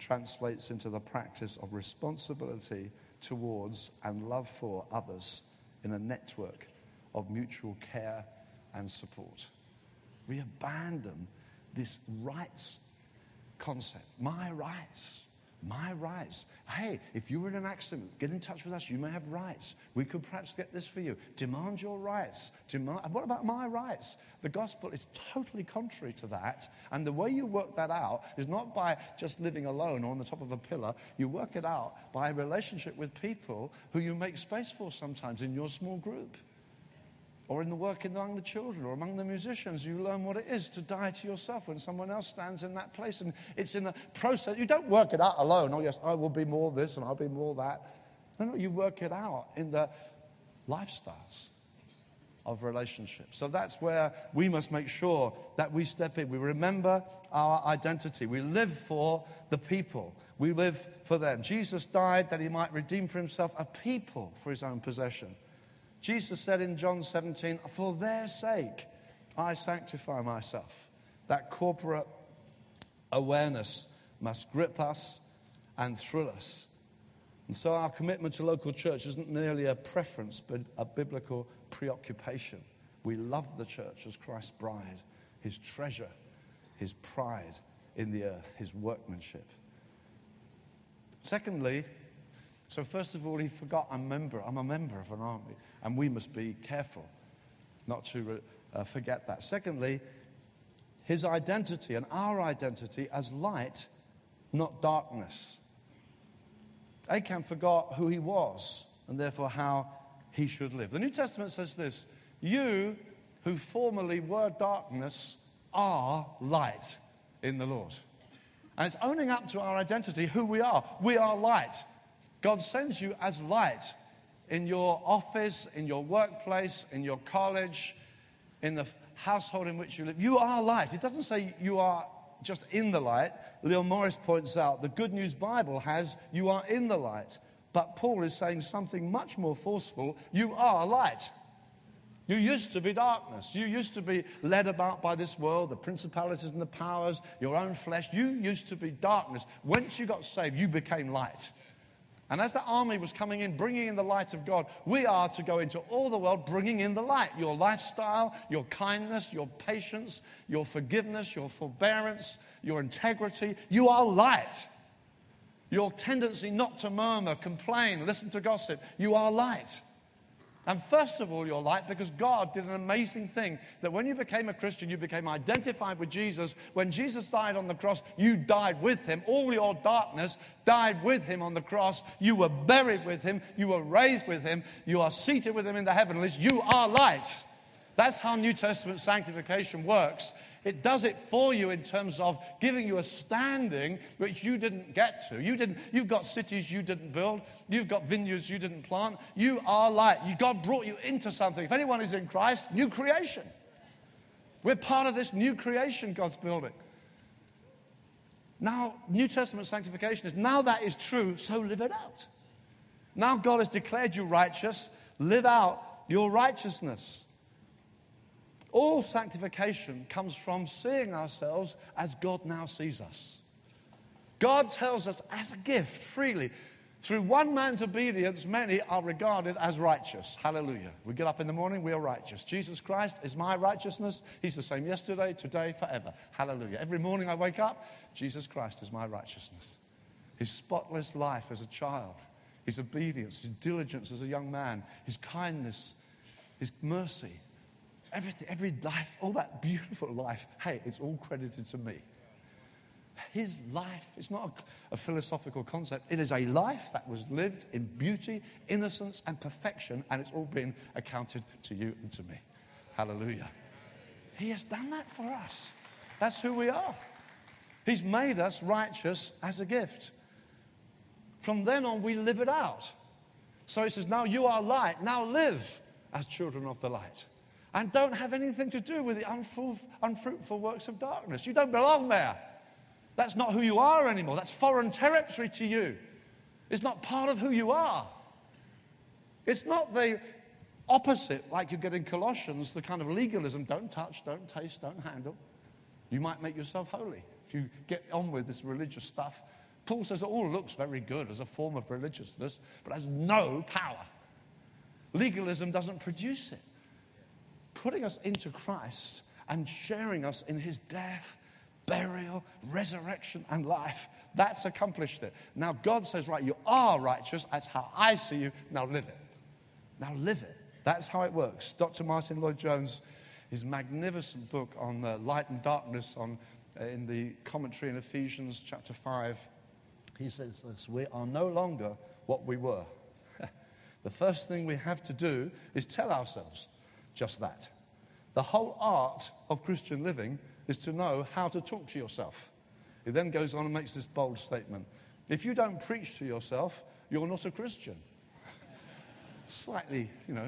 translates into the practice of responsibility towards and love for others in a network of mutual care and support. We abandon this rights concept. My rights, my rights. Hey, if you were in an accident, get in touch with us. You may have rights. We could perhaps get this for you. Demand your rights. Demand, what about my rights? The gospel is totally contrary to that. And the way you work that out is not by just living alone or on the top of a pillar. You work it out by a relationship with people who you make space for sometimes in your small group, or in the work among the children, or among the musicians. You learn what it is to die to yourself when someone else stands in that place. And it's in the process. You don't work it out alone. Oh, yes, I will be more this and I'll be more that. No, no, you work it out in the lifestyles of relationships. So that's where we must make sure that we step in. We remember our identity. We live for the people. We live for them. Jesus died that he might redeem for himself a people for his own possession. Jesus said in John seventeen, for their sake I sanctify myself. That corporate awareness must grip us and thrill us. And so our commitment to local church isn't merely a preference, but a biblical preoccupation. We love the church as Christ's bride, his treasure, his pride in the earth, his workmanship. Secondly, so first of all, he forgot, I'm a member, I'm a member of an army, and we must be careful not to uh, forget that. Secondly, his identity and our identity as light, not darkness. Achan forgot who he was and therefore how he should live. The New Testament says this, you who formerly were darkness are light in the Lord. And it's owning up to our identity, who we are. We are light. God sends you as light in your office, in your workplace, in your college, in the household in which you live. You are light. It doesn't say you are just in the light. Leo Morris points out the Good News Bible has you are in the light. But Paul is saying something much more forceful. You are light. You used to be darkness. You used to be led about by this world, the principalities and the powers, your own flesh. You used to be darkness. Once you got saved, you became light. And as the army was coming in, bringing in the light of God, we are to go into all the world bringing in the light. Your lifestyle, your kindness, your patience, your forgiveness, your forbearance, your integrity. You are light. Your tendency not to murmur, complain, listen to gossip. You are light. And first of all, you're light because God did an amazing thing, that when you became a Christian, you became identified with Jesus. When Jesus died on the cross, you died with him. All your darkness died with him on the cross. You were buried with him. You were raised with him. You are seated with him in the heavenlies. You are light. That's how New Testament sanctification works. It does it for you in terms of giving you a standing which you didn't get to. You didn't, you've got cities you didn't build. You've got vineyards you didn't plant. You are light. You, God brought you into something. If anyone is in Christ, new creation. We're part of this new creation God's building. Now, New Testament sanctification is, now that is true, so live it out. Now God has declared you righteous. Live out your righteousness. All sanctification comes from seeing ourselves as God now sees us. God tells us as a gift freely, through one man's obedience, many are regarded as righteous. Hallelujah. We get up in the morning, we are righteous. Jesus Christ is my righteousness. He's the same yesterday, today, forever. Hallelujah. Every morning I wake up, Jesus Christ is my righteousness. His spotless life as a child, his obedience, his diligence as a young man, his kindness, his mercy, everything, every life, all that beautiful life, hey, it's all credited to me. His life, it's not a, a philosophical concept. It is a life that was lived in beauty, innocence, and perfection, and it's all been accounted to you and to me. Hallelujah. He has done that for us. That's who we are. He's made us righteous as a gift. From then on, we live it out. So he says, now you are light, now live as children of the light. And don't have anything to do with the unfru- unfruitful works of darkness. You don't belong there. That's not who you are anymore. That's foreign territory to you. It's not part of who you are. It's not the opposite, like you get in Colossians, the kind of legalism, don't touch, don't taste, don't handle. You might make yourself holy if you get on with this religious stuff. Paul says it all looks very good as a form of religiousness, but has no power. Legalism doesn't produce it. Putting us into Christ and sharing us in his death, burial, resurrection, and life. That's accomplished it. Now God says, right, you are righteous. That's how I see you. Now live it. Now live it. That's how it works. Doctor Martin Lloyd-Jones, his magnificent book on uh, light and darkness on, uh, in the commentary in Ephesians chapter five, he says this, we are no longer what we were. The first thing we have to do is tell ourselves, just that. The whole art of Christian living is to know how to talk to yourself. He then goes on and makes this bold statement. If you don't preach to yourself, you're not a Christian. Slightly, you know,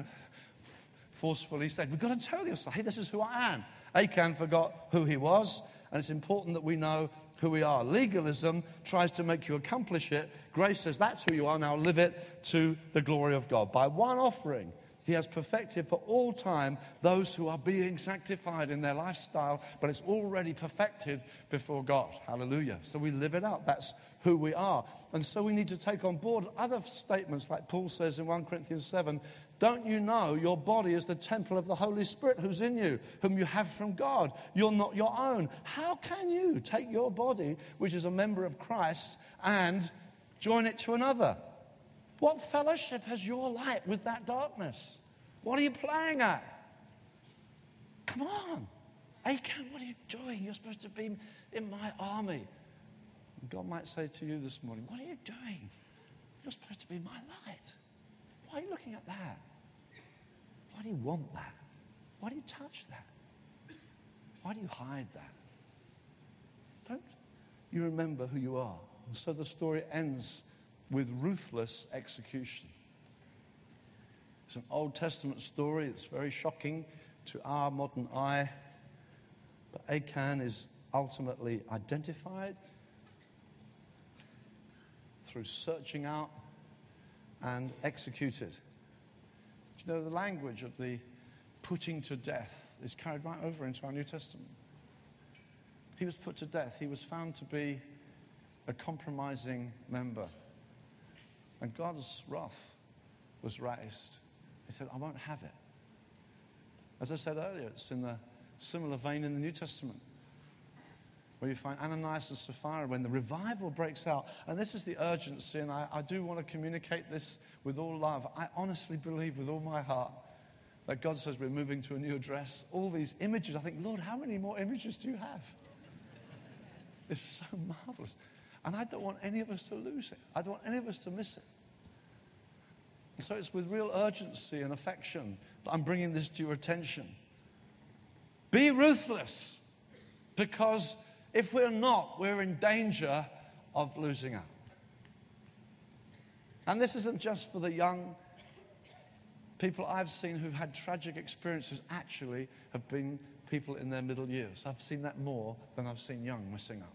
f- forcefully said. We've got to tell yourself, hey, this is who I am. Achan forgot who he was, and it's important that we know who we are. Legalism tries to make you accomplish it. Grace says that's who you are, now live it to the glory of God. By one offering, he has perfected for all time those who are being sanctified in their lifestyle, but it's already perfected before God. Hallelujah. So we live it out. That's who we are. And so we need to take on board other statements like Paul says in First Corinthians seven, Don't you know your body is the temple of the Holy Spirit who's in you, whom you have from God? You're not your own. How can you take your body, which is a member of Christ, and join it to another? What fellowship has your light with that darkness? What are you playing at? Come on. Achan, what are you doing? You're supposed to be in my army. And God might say to you this morning, what are you doing? You're supposed to be my light. Why are you looking at that? Why do you want that? Why do you touch that? Why do you hide that? Don't you remember who you are? And so the story ends with ruthless execution. It's an Old Testament story. It's very shocking to our modern eye. But Achan is ultimately identified through searching out and executed. Do you know the language of the putting to death is carried right over into our New Testament? He was put to death. He was found to be a compromising member. And God's wrath was raised. He said, I won't have it. As I said earlier, it's in the similar vein in the New Testament, where you find Ananias and Sapphira when the revival breaks out. And this is the urgency, and I, I do want to communicate this with all love. I honestly believe with all my heart that God says we're moving to a new address. All these images, I think, Lord, how many more images do you have? It's so marvelous. And I don't want any of us to lose it. I don't want any of us to miss it. And so it's with real urgency and affection that I'm bringing this to your attention. Be ruthless, because if we're not, we're in danger of losing out. And this isn't just for the young. People I've seen who've had tragic experiences actually have been people in their middle years. I've seen that more than I've seen young messing up.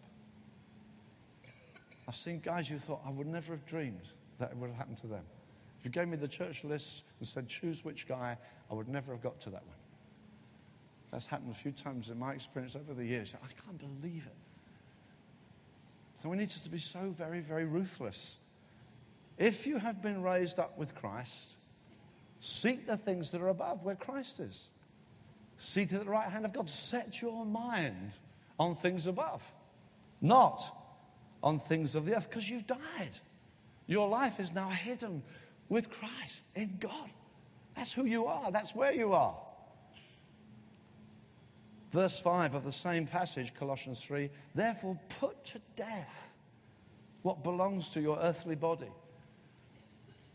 I've seen guys you thought, I would never have dreamed that it would have happened to them. If you gave me the church list and said, choose which guy, I would never have got to that one. That's happened a few times in my experience over the years. I can't believe it. So we need to be so very, very ruthless. If you have been raised up with Christ, seek the things that are above where Christ is. Seated at the right hand of God, set your mind on things above, not on things of the earth, because you've died. Your life is now hidden with Christ in God. That's who you are. That's where you are. Verse five of the same passage, Colossians three, therefore put to death what belongs to your earthly body.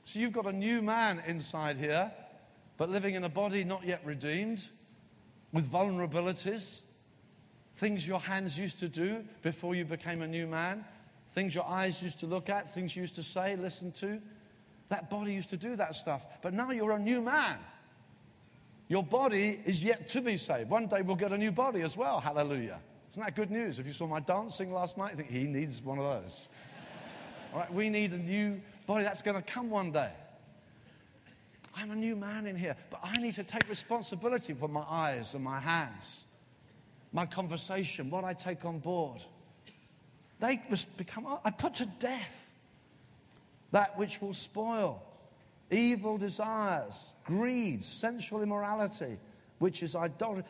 So you've got a new man inside here, but living in a body not yet redeemed, with vulnerabilities, things your hands used to do before you became a new man, things your eyes used to look at, things you used to say, listen to. That body used to do that stuff, but now you're a new man. Your body is yet to be saved. One day we'll get a new body as well. Hallelujah. Isn't that good news? If you saw my dancing last night, you think, he needs one of those. All right, we need a new body. That's going to come one day. I'm a new man in here, but I need to take responsibility for my eyes and my hands, my conversation, what I take on board. They must become, I put to death that which will spoil. Evil desires, greed, sensual immorality, which is idol-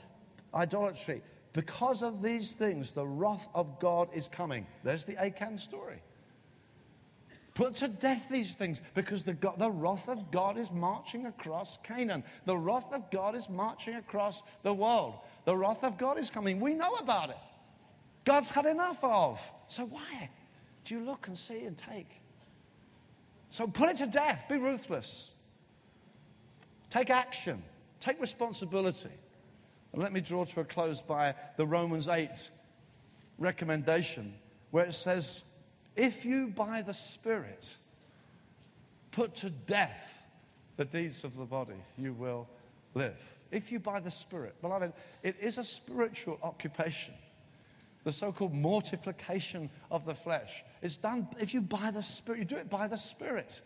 idolatry. Because of these things, the wrath of God is coming. There's the Achan story. Put to death these things, because the, God, the wrath of God is marching across Canaan. The wrath of God is marching across the world. The wrath of God is coming. We know about it. God's had enough of. So why do you look and see and take? So put it to death. Be ruthless. Take action. Take responsibility. And let me draw to a close by the Romans eight recommendation, where it says, if you by the Spirit put to death the deeds of the body, you will live. If you by the Spirit. Beloved, it is a spiritual occupation. The so-called mortification of the flesh. It's done, if you by the Spirit, you do it by the Spirit.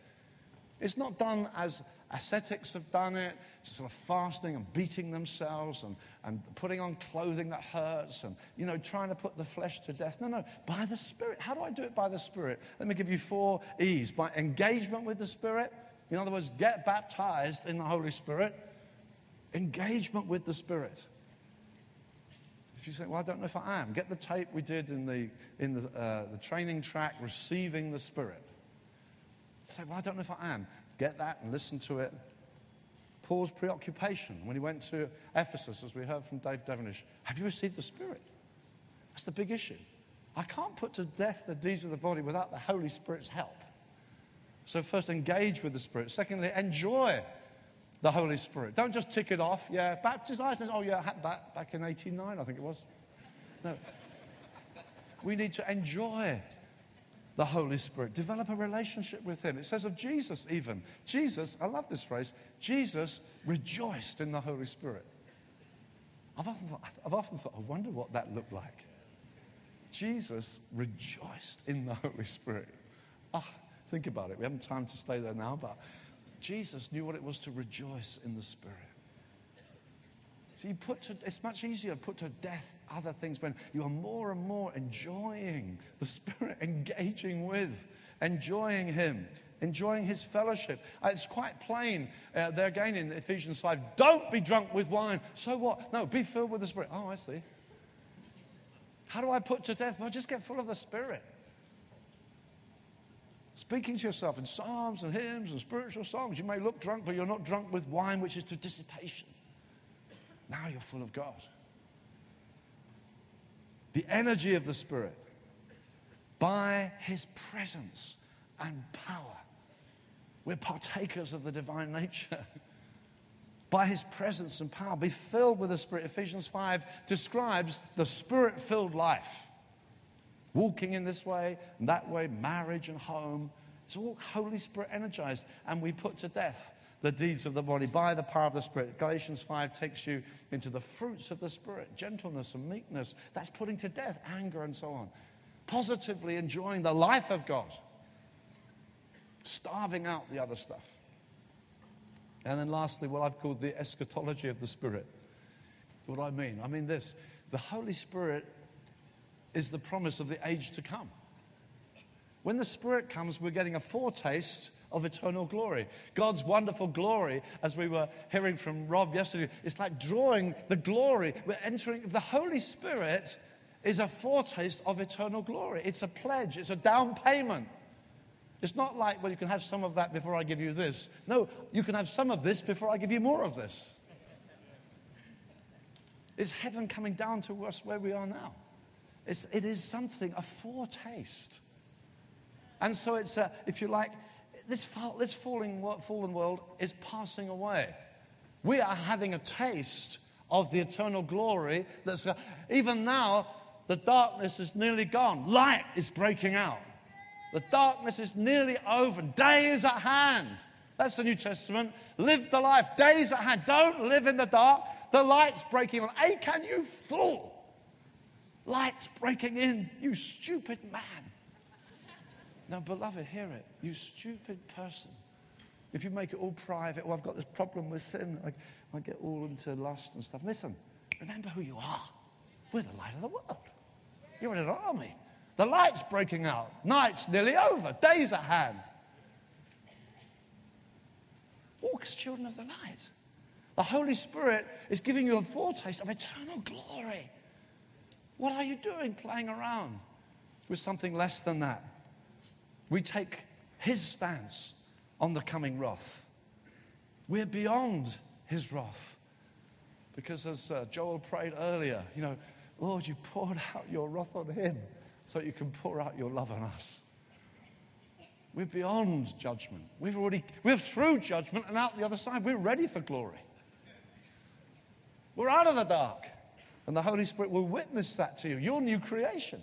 It's not done as ascetics have done it, sort of fasting and beating themselves and, and putting on clothing that hurts and, you know, trying to put the flesh to death. No, no, by the Spirit. How do I do it by the Spirit? Let me give you four E's. By engagement with the Spirit, In other words, get baptized in the Holy Spirit. Engagement with the Spirit. If you say, well, I don't know if I am. Get the tape we did in the, in the, uh, the training track, Receiving the Spirit. Say, well, I don't know if I am. Get that and listen to it. Paul's preoccupation when he went to Ephesus, as we heard from Dave Devenish. Have you received the Spirit? That's the big issue. I can't put to death the deeds of the body without the Holy Spirit's help. So first, engage with the Spirit. Secondly, enjoy the Holy Spirit. Don't just tick it off. Yeah, baptize. Oh, yeah, back, back in eighty-nine, I think it was. No. We need to enjoy the Holy Spirit. Develop a relationship with Him. It says of Jesus even. Jesus, I love this phrase, Jesus rejoiced in the Holy Spirit. I've often thought, I've often thought I wonder what that looked like. Jesus rejoiced in the Holy Spirit. Ah, think about it. We haven't time to stay there now, but Jesus knew what it was to rejoice in the Spirit. See, you put to, it's much easier to put to death other things when you are more and more enjoying the Spirit, engaging with, enjoying Him, enjoying His fellowship. Uh, it's quite plain uh, there again in Ephesians five, don't be drunk with wine. So what? No, be filled with the Spirit. Oh, I see. How do I put to death? Well, just get full of the Spirit. Speaking to yourself in psalms and hymns and spiritual songs. You may look drunk, but you're not drunk with wine, which is to dissipation. Now you're full of God. The energy of the Spirit by His presence and power. We're partakers of the divine nature. By His presence and power, be filled with the Spirit. Ephesians five describes the Spirit-filled life. Walking in this way and that way, marriage and home. It's all Holy Spirit energized. And we put to death the deeds of the body by the power of the Spirit. Galatians five takes you into the fruits of the Spirit. Gentleness and meekness. That's putting to death anger and so on. Positively enjoying the life of God. Starving out the other stuff. And then lastly, what I've called the eschatology of the Spirit. What do I mean? I mean this. The Holy Spirit is the promise of the age to come. When the Spirit comes, we're getting a foretaste of eternal glory. God's wonderful glory, as we were hearing from Rob yesterday, it's like drawing the glory. We're entering. The Holy Spirit is a foretaste of eternal glory. It's a pledge. It's a down payment. It's not like, well, you can have some of that before I give you this. No, you can have some of this before I give you more of this. It's heaven coming down to us where we are now. It's, it is something, a foretaste. And so it's, a, if you like, this, this falling, fallen world is passing away. We are having a taste of the eternal glory. That's even now, the darkness is nearly gone. Light is breaking out. The darkness is nearly over. Day is at hand. That's the New Testament. Live the life. Day is at hand. Don't live in the dark. The light's breaking on. Achan, you fool. Light's breaking in, you stupid man. Now, beloved, hear it. You stupid person. If you make it all private, oh, I've got this problem with sin, I, I get all into lust and stuff. Listen, remember who you are. We're the light of the world. You're in an army. The light's breaking out. Night's nearly over. Day's at hand. Walk as children of the light. The Holy Spirit is giving you a foretaste of eternal glory. What are you doing playing around with something less than that? We take His stance on the coming wrath. We're beyond His wrath. Because as uh, Joel prayed earlier, you know, Lord, you poured out your wrath on Him so you can pour out your love on us. We're beyond judgment. We've already, we're through judgment and out the other side. We're ready for glory. We're out of the dark. And the Holy Spirit will witness that to you. Your new creation.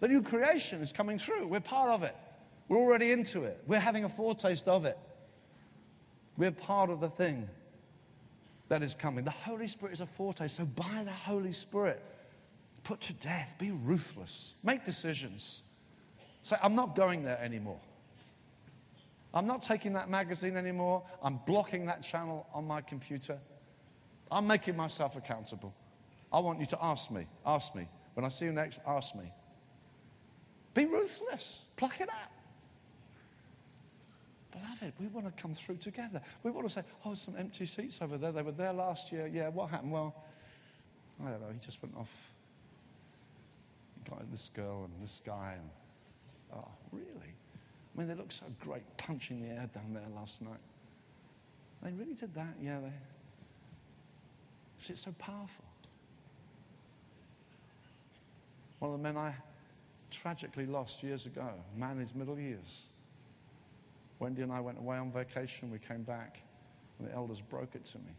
The new creation is coming through. We're part of it. We're already into it. We're having a foretaste of it. We're part of the thing that is coming. The Holy Spirit is a foretaste. So by the Holy Spirit, put to death. Be ruthless. Make decisions. Say, I'm not going there anymore. I'm not taking that magazine anymore. I'm blocking that channel on my computer. I'm making myself accountable. I want you to ask me. Ask me. When I see you next, ask me. Be ruthless. Pluck it up. Beloved, we want to come through together. We want to say, oh, some empty seats over there. They were there last year. Yeah, what happened? Well, I don't know. He just went off. He got this girl and this guy. And, oh, really? I mean, they looked so great punching the air down there last night. They really did that? Yeah, they... See, it's so powerful. One of the men I tragically lost years ago, a man in his middle years. Wendy and I went away on vacation. We came back, and the elders broke it to me.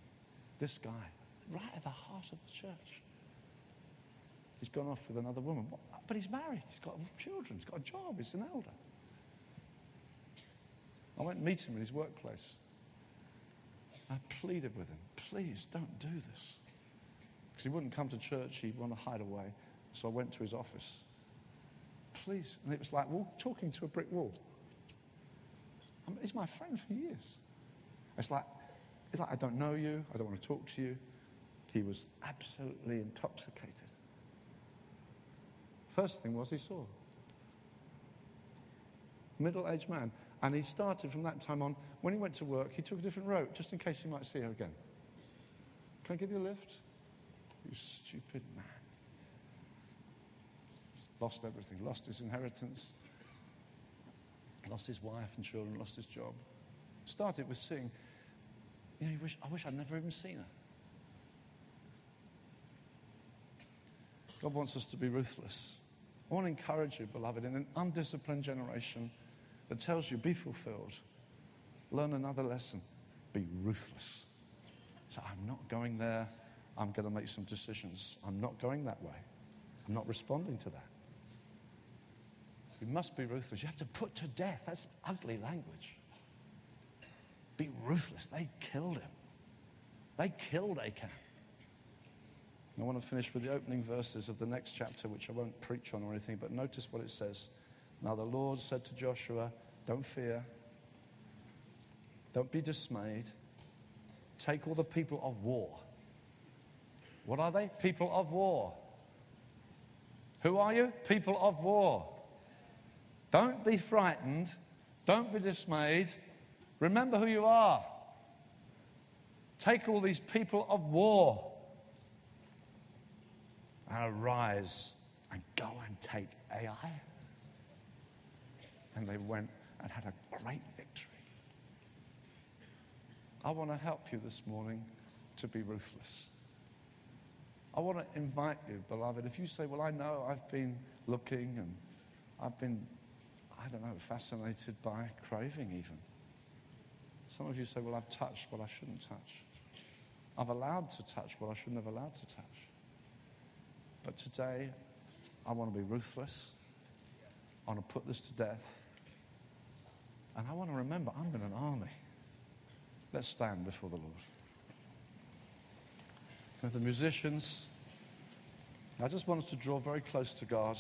This guy, right at the heart of the church, he's gone off with another woman. What? But he's married. He's got children. He's got a job. He's an elder. I went and meet him in his workplace. I pleaded with him, please don't do this. Because he wouldn't come to church. He'd want to hide away. So I went to his office. Please. And it was like well, talking to a brick wall. I mean, he's my friend for years. It's like, it's like, I don't know you. I don't want to talk to you. He was absolutely intoxicated. First thing was he saw. Middle-aged man. And he started from that time on. When he went to work, he took a different route, just in case he might see her again. Can I give you a lift? You stupid man. Lost everything. Lost his inheritance. Lost his wife and children. Lost his job. Started with seeing, you know, you wish, I wish I'd never even seen her. God wants us to be ruthless. I want to encourage you, beloved, in an undisciplined generation, that tells you, be fulfilled. Learn another lesson. Be ruthless. So I'm not going there. I'm going to make some decisions. I'm not going that way. I'm not responding to that. You must be ruthless. You have to put to death. That's ugly language. Be ruthless. They killed him. They killed Achan. And I want to finish with the opening verses of the next chapter, which I won't preach on or anything, but notice what it says. Now the Lord said to Joshua, don't fear, don't be dismayed, take all the people of war. What are they? People of war. Who are you? People of war. Don't be frightened, don't be dismayed, remember who you are. Take all these people of war and arise and go and take Ai. And they went and had a great victory. I want to help you this morning to be ruthless. I want to invite you, beloved, if you say, well, I know I've been looking and I've been, I don't know, fascinated by craving even. Some of you say, well, I've touched what I shouldn't touch. I've allowed to touch what I shouldn't have allowed to touch. But today, I want to be ruthless. I want to put this to death. And I want to remember, I'm in an army. Let's stand before the Lord. With the musicians, I just want us to draw very close to God.